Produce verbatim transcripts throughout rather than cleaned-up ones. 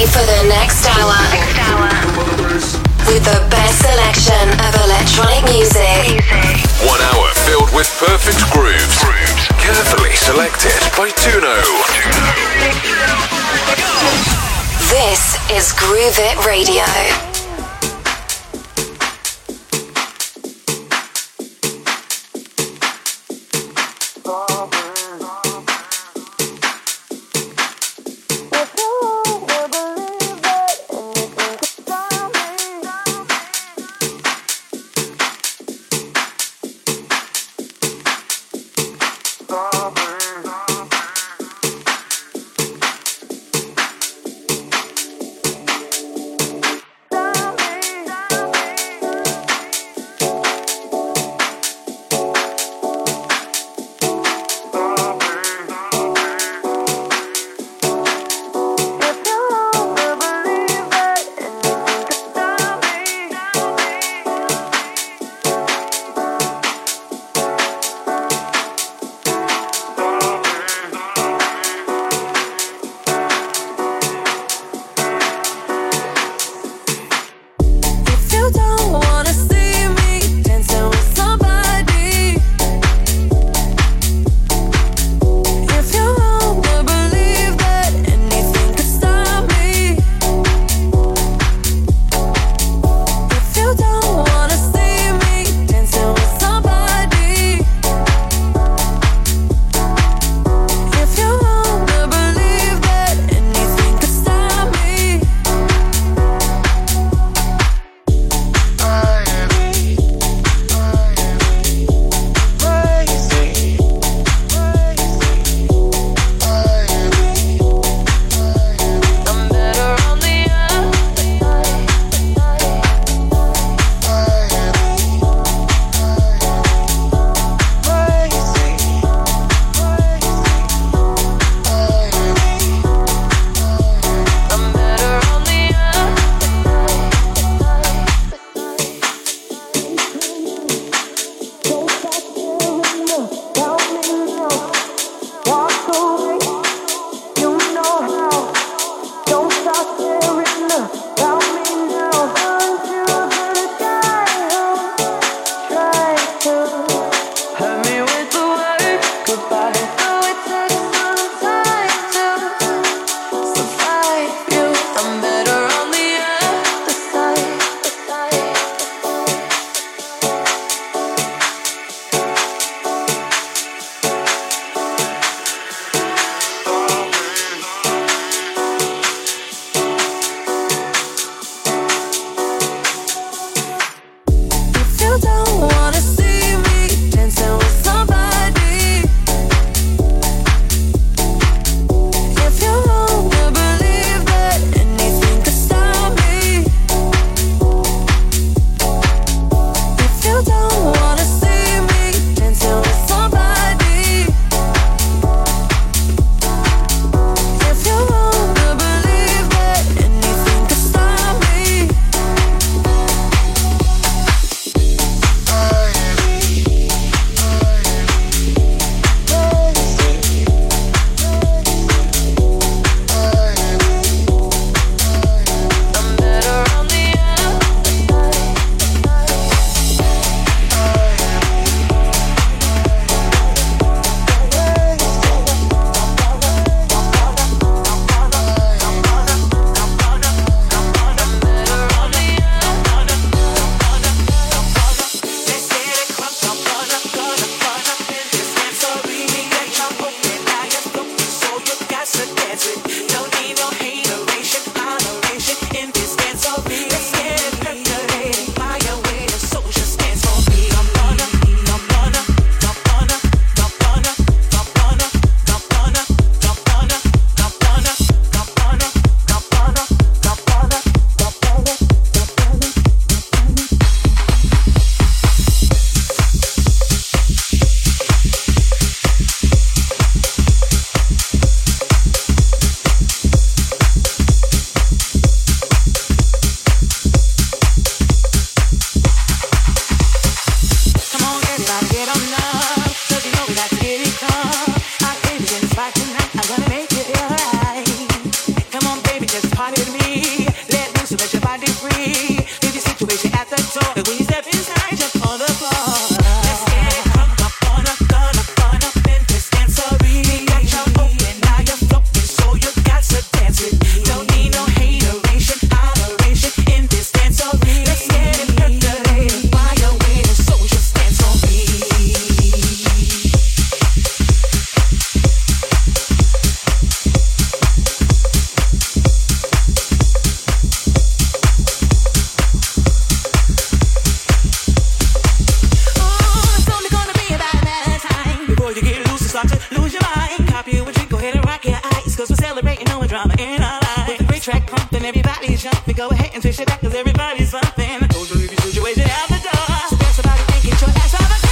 me for the next hour, next hour. With the best selection of electronic music. One hour filled with perfect grooves, grooves. Carefully selected by Tuno. This is Groove It Radio. cause we're celebrating all the drama in our lives. With a great track pumping, everybody's jumping. Go ahead and twist your back cause everybody's something. Don't you leave your situation out the door. So that's about it, then get your ass out of the door.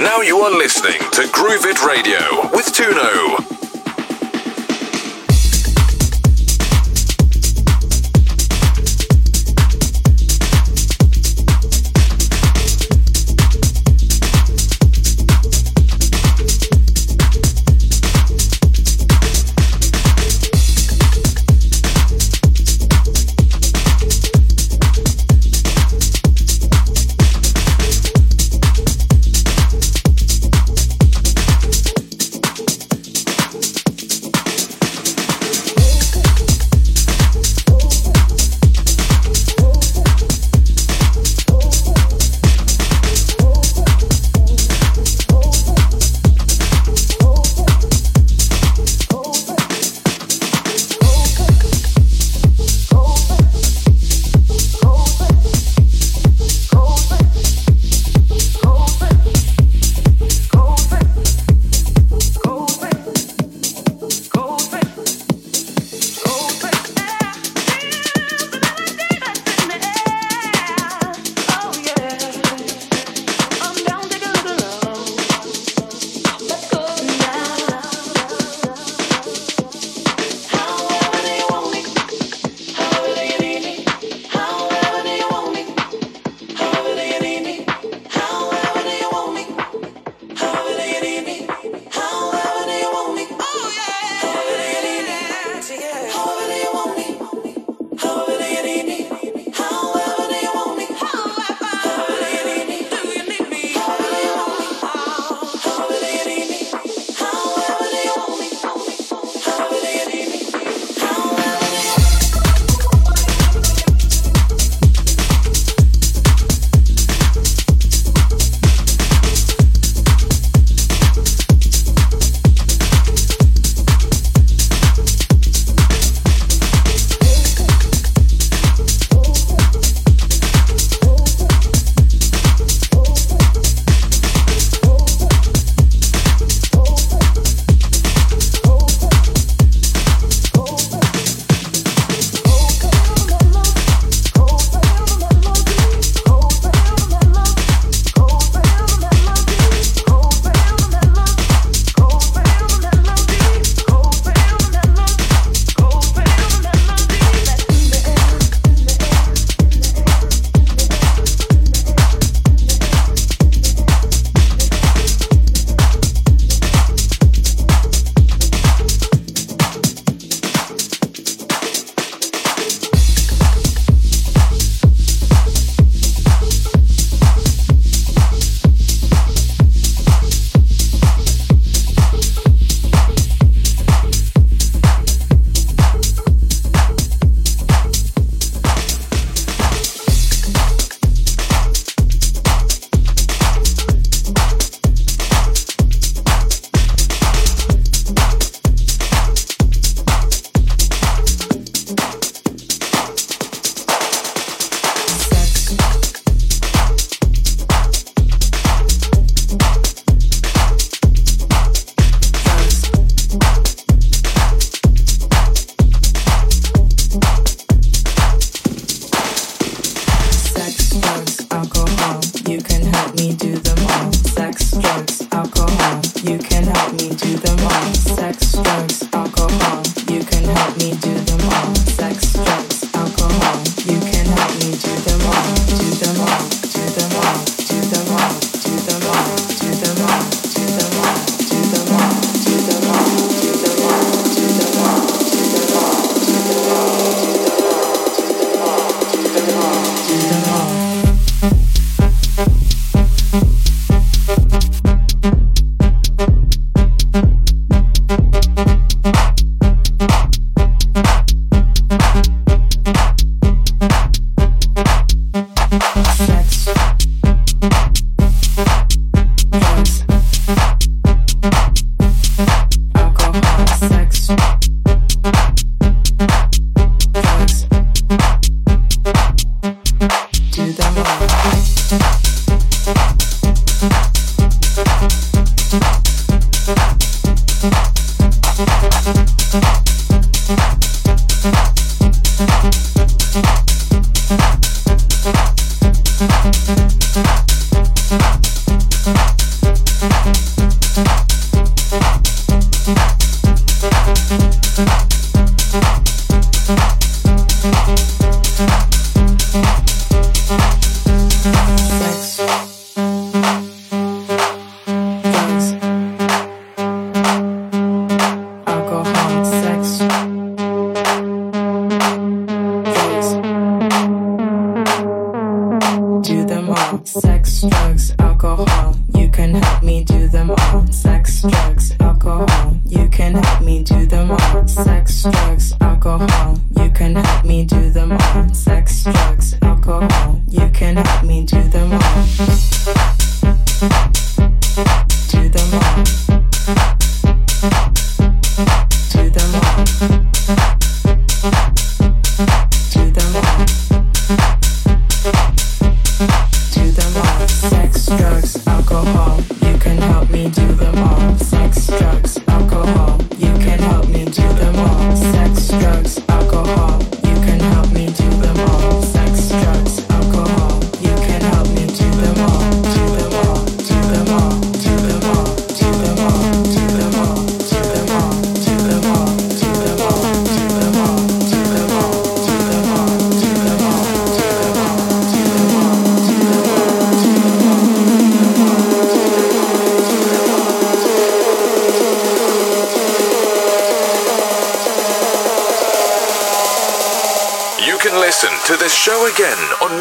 Now you are listening to Groove It Radio with Tuno.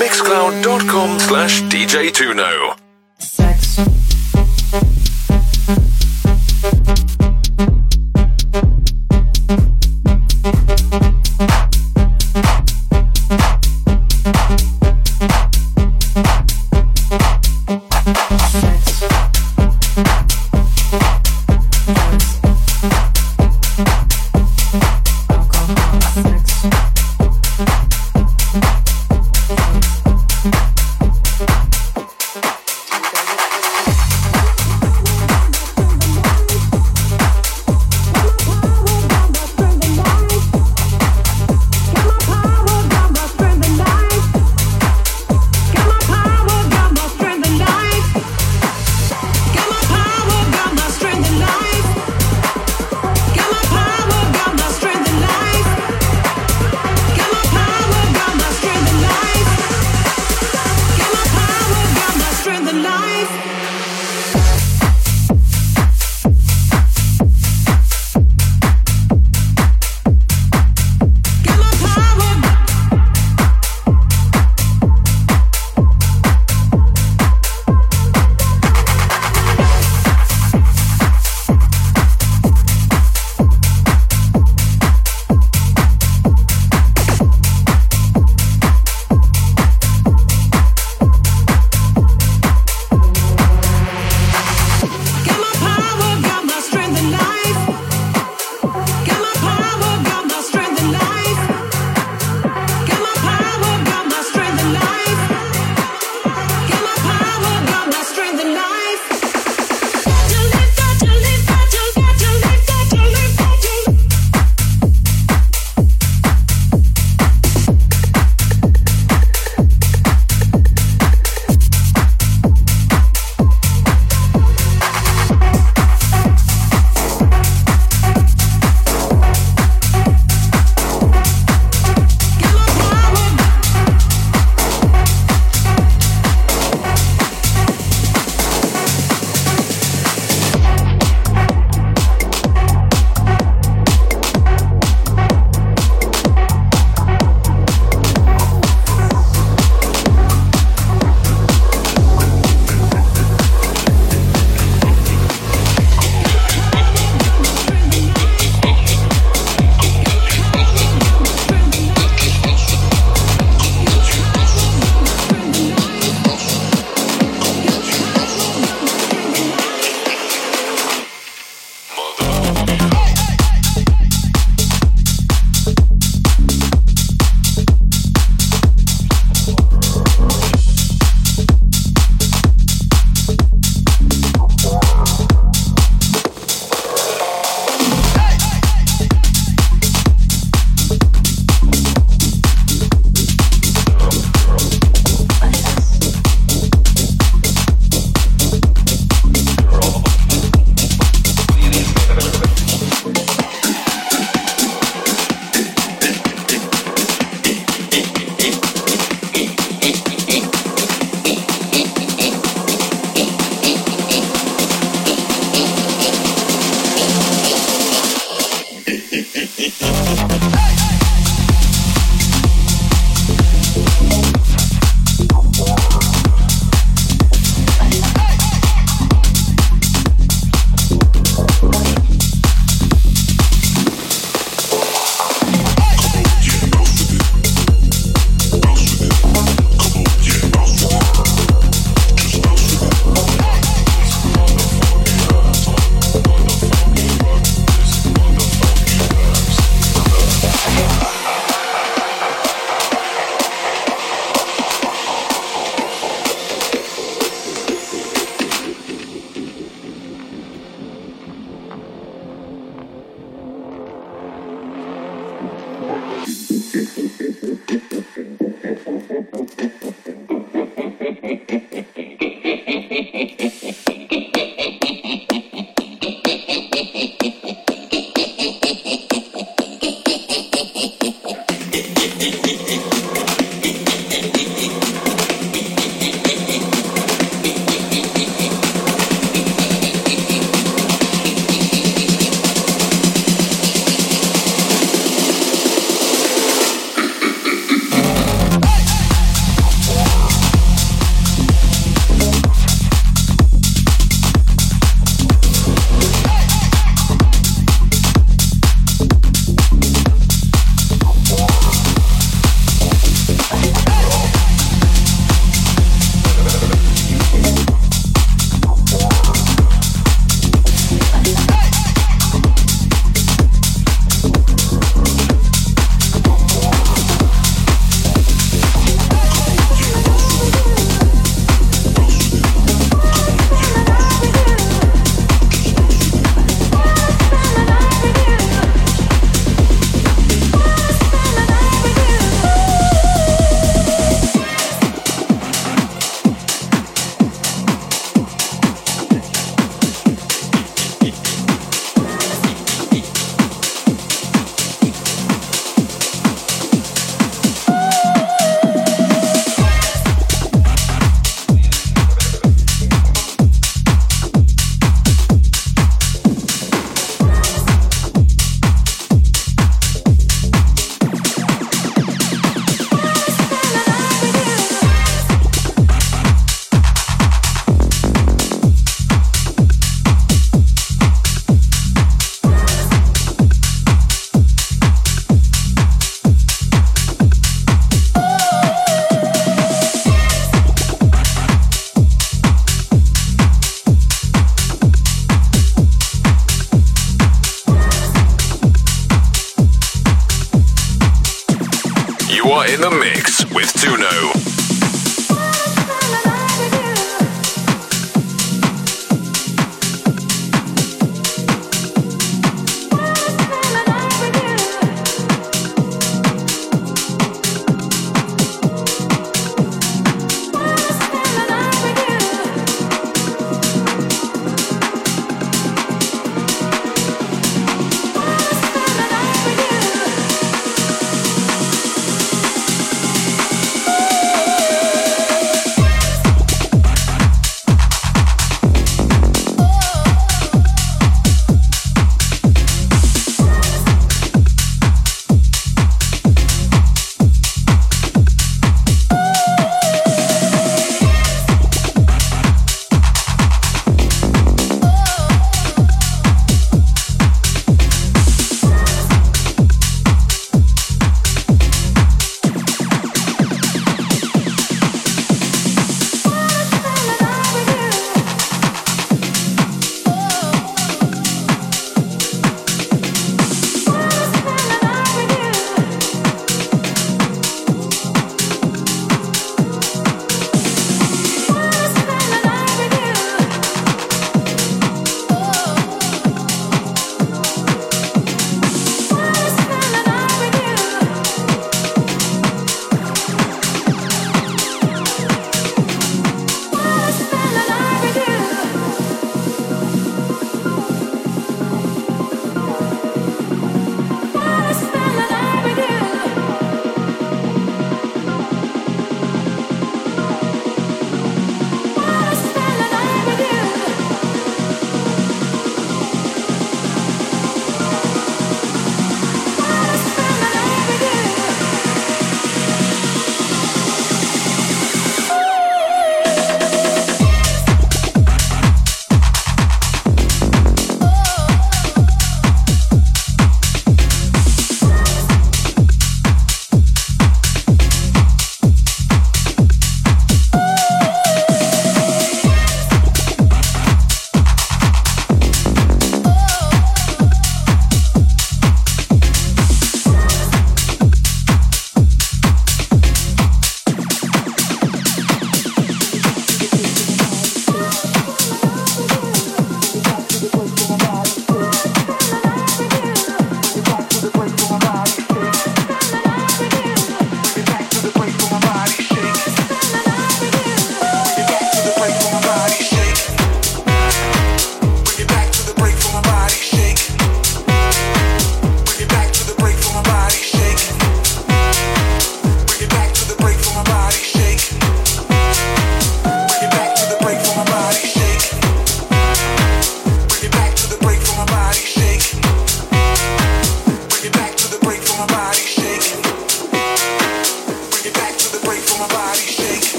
mixcloud dot com slash D J Tuno.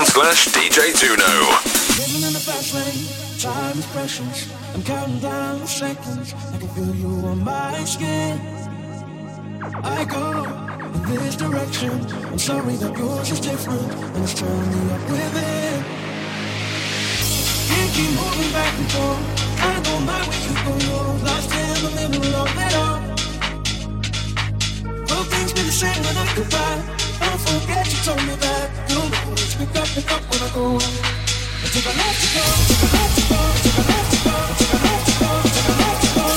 mixcloud.com slash DJ Tuno. Living in the fast lane, time is precious. I'm counting down the seconds. I can feel you on my skin. I go in this direction. I'm sorry that yours is different, and it's turning me up within. Can't keep moving back and forth. I go my way, you go yours. Lost in the middle of it all. Will things be the same when I goodbye? Don't forget you told me that. You'll always pick up, pick up when I go. I took a left to go, took a left to go, took a left to go, took a left to go, took a left to go, took a left to go, took a left to go, took a left to go.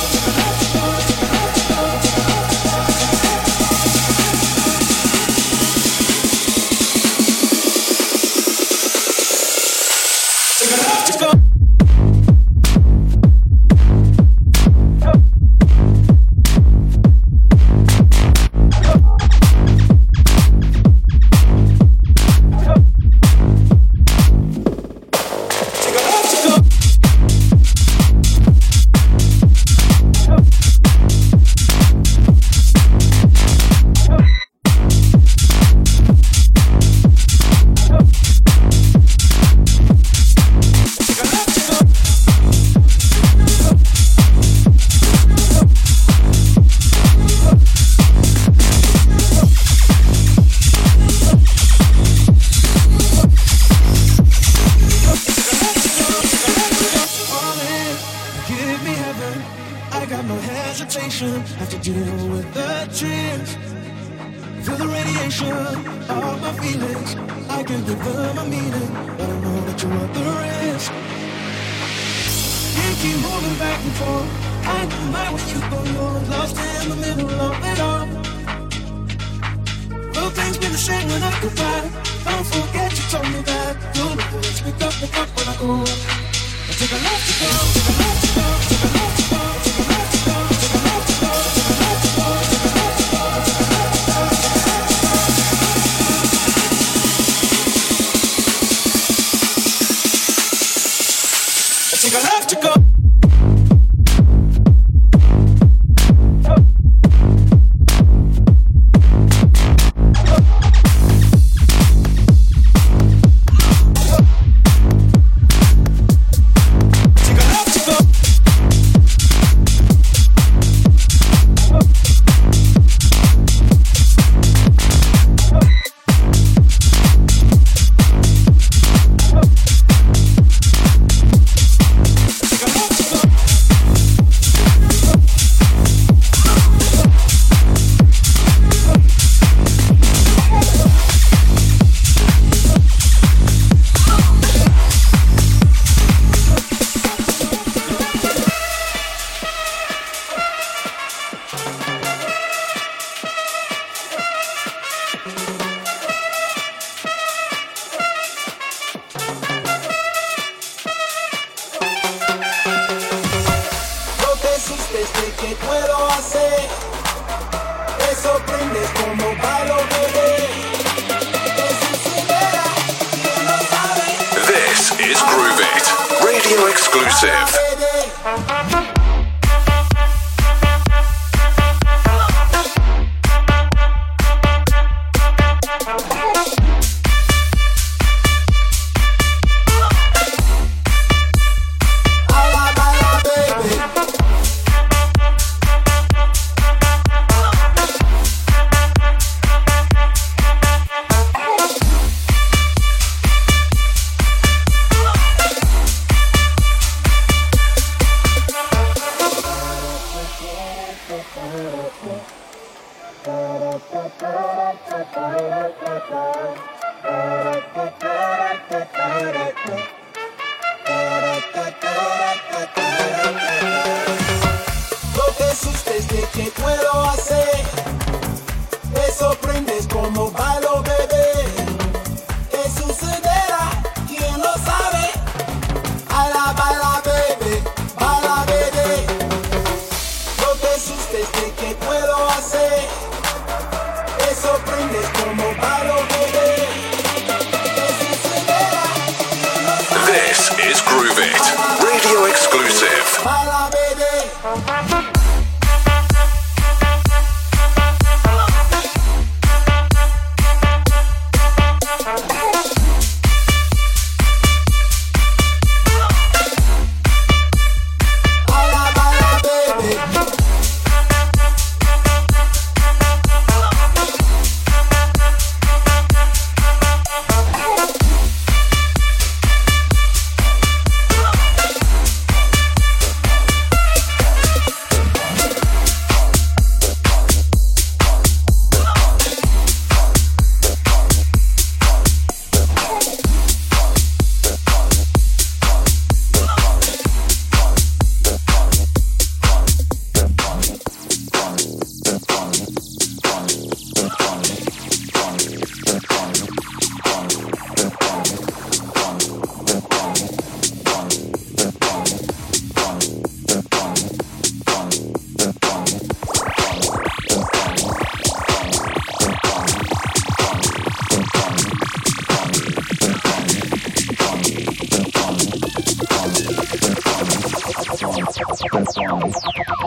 performed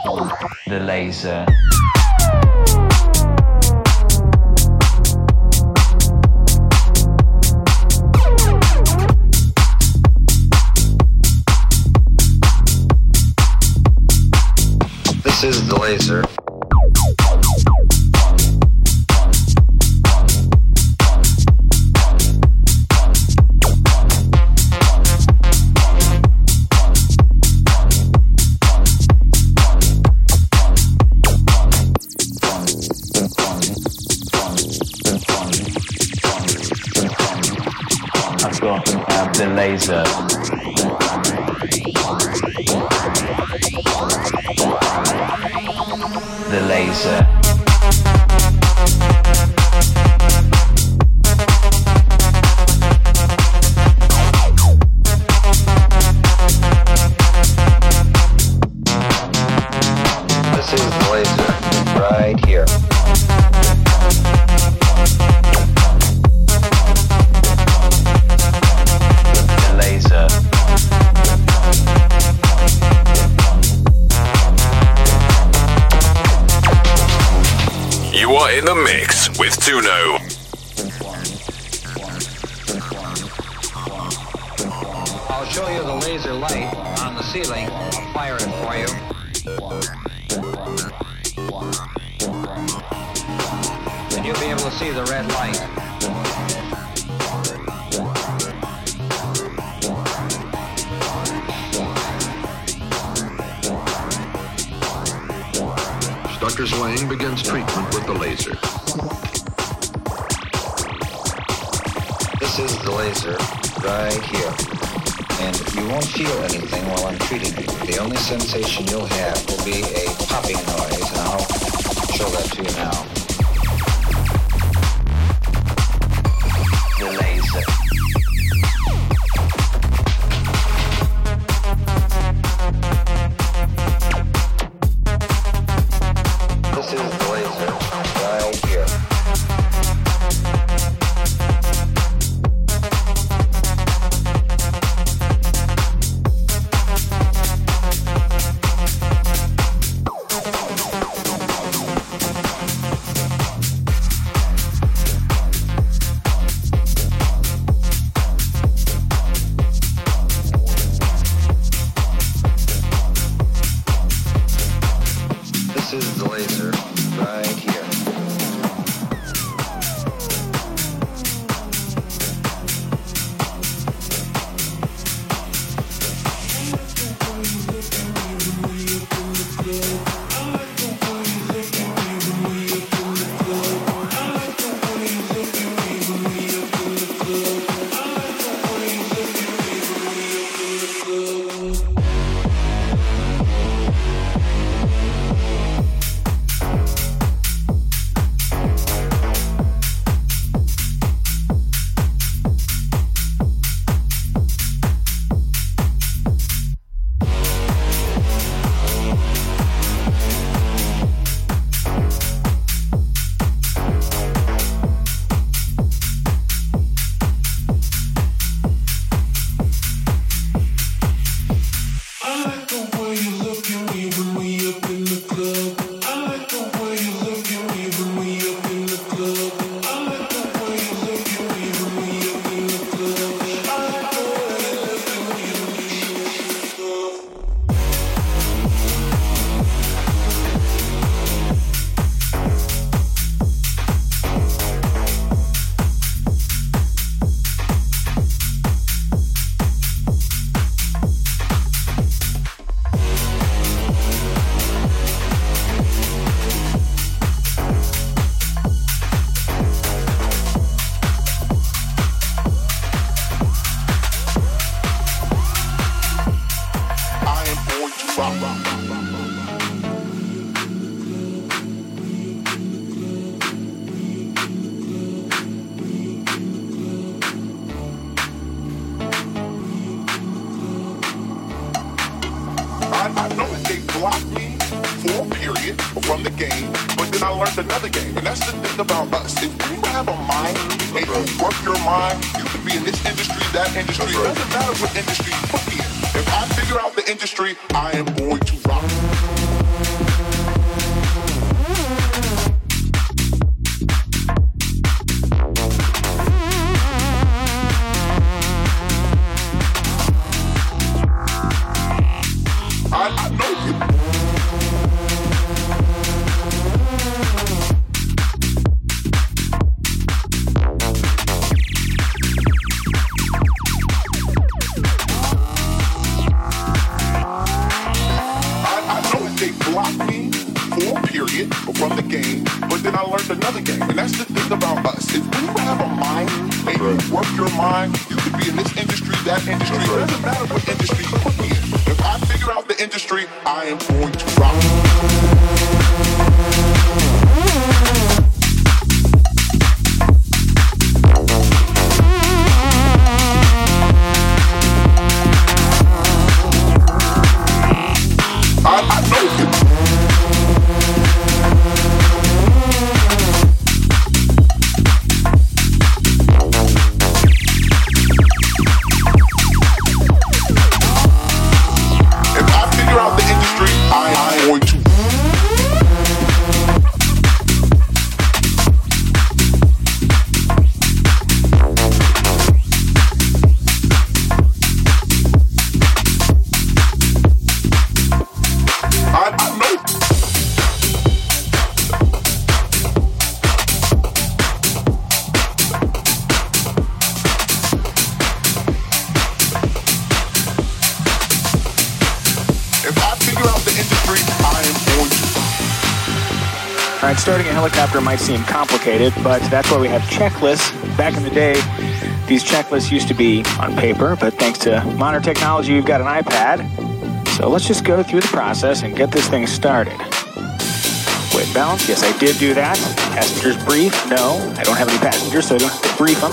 on the laser. This is the laser. The laser. The laser. This is the laser right here. In the mix with Tuno. I'll show you the laser light on the ceiling. I'll fire it for you. And you'll be able to see the red light. Doctor Zwang begins treatment with the laser. This is the laser right here. And you won't feel anything while I'm treating you. The only sensation you'll have will be a popping noise, and I'll show that to you now. Industry, that industry, it doesn't matter what industry you put me in. If I figure out the industry history, I am going to rock. Alright, starting a helicopter might seem complicated, but that's why we have checklists. Back in the day, these checklists used to be on paper, but thanks to modern technology, you've got an iPad. So let's just go through the process and get this thing started. Weight balance, yes, I did do that. Passengers brief, no. I don't have any passengers, so I don't have to brief them.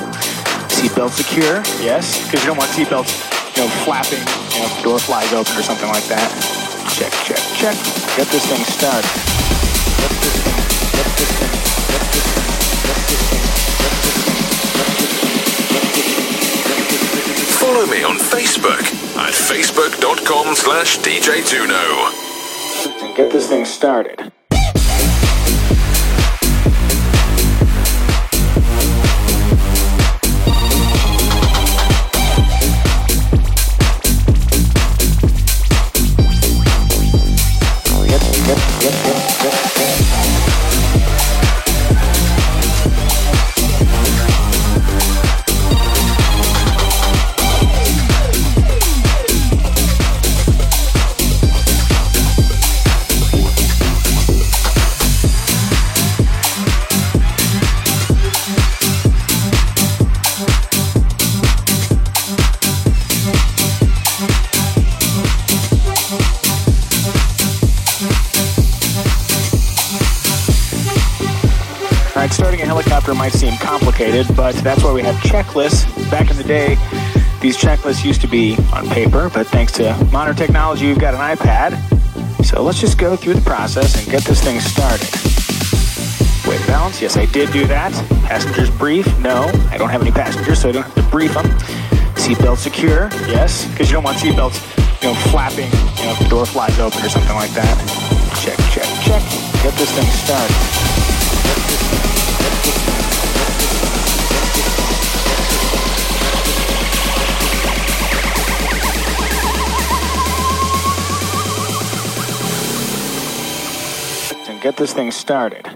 Seatbelt secure, yes, because you don't want seatbelts, you know, flapping, you know, if the door flies open or something like that. Check, check, check. Get this thing started. Follow me on Facebook at facebook.com slash DJ Tuno. And get this thing started. Helicopter might seem complicated, but that's why we have checklists. Back in the day, these checklists used to be on paper, but thanks to modern technology, you've got an iPad. So let's just go through the process and get this thing started. Weight balance, yes, I did do that. Passengers brief, no. I don't have any passengers, so I don't have to brief them. Seatbelt secure, yes, because you don't want seatbelts, you know, flapping, you know, if the door flies open or something like that. Check, check, check. Get this thing started. And get this thing started.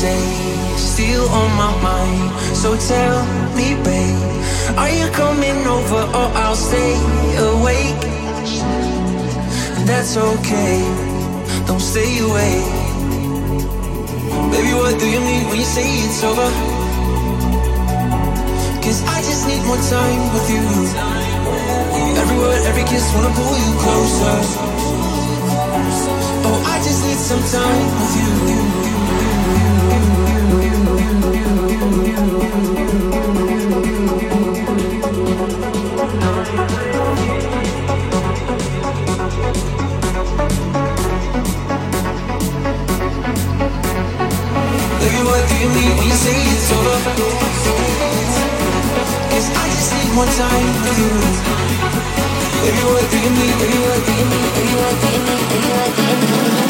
say, still on my mind. So tell me, babe, are you coming over or I'll stay awake? That's okay, don't stay away. Baby, what do you mean when you say it's over? Cause I just need more time with you. Every word, every kiss, wanna pull you closer. Oh, I just need some time with you. Baby, what do you mean when you say it's over? I just need more time with you. Baby, what do you need? Baby, what do you need? Baby, what do you need? Baby, what do you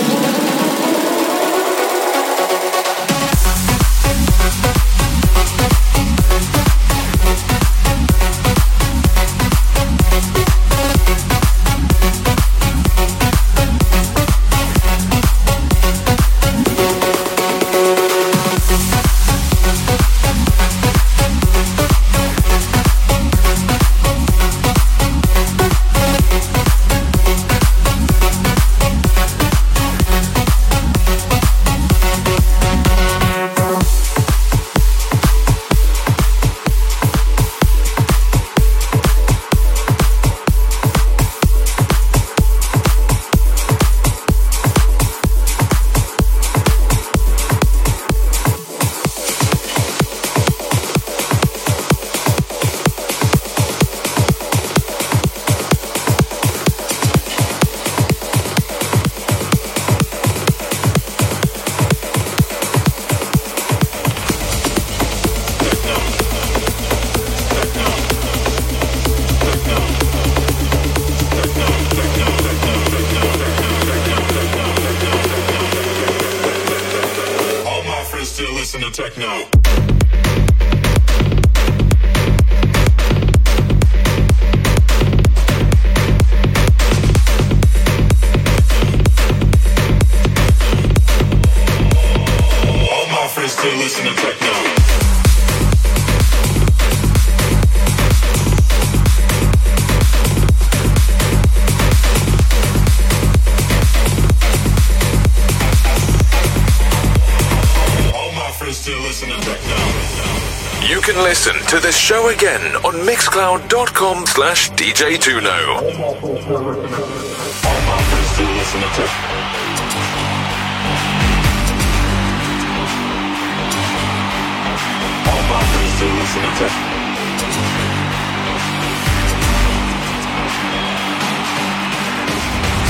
Listen to this show again on mixcloud.com slash DJ Tuno. All my friends still listen to techno.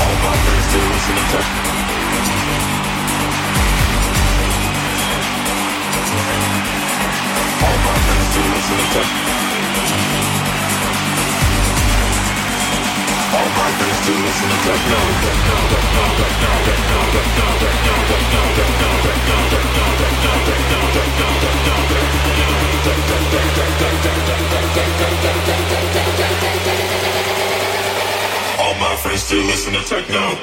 All my friends still listen to techno. All my friends still listen to techno. All my friends still listen to techno. All my friends still listen to techno.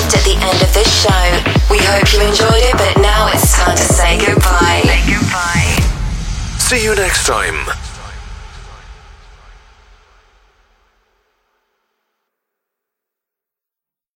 arrived at the end of this show. We hope you enjoyed it, but now it's time to say goodbye. Say goodbye. See you next time.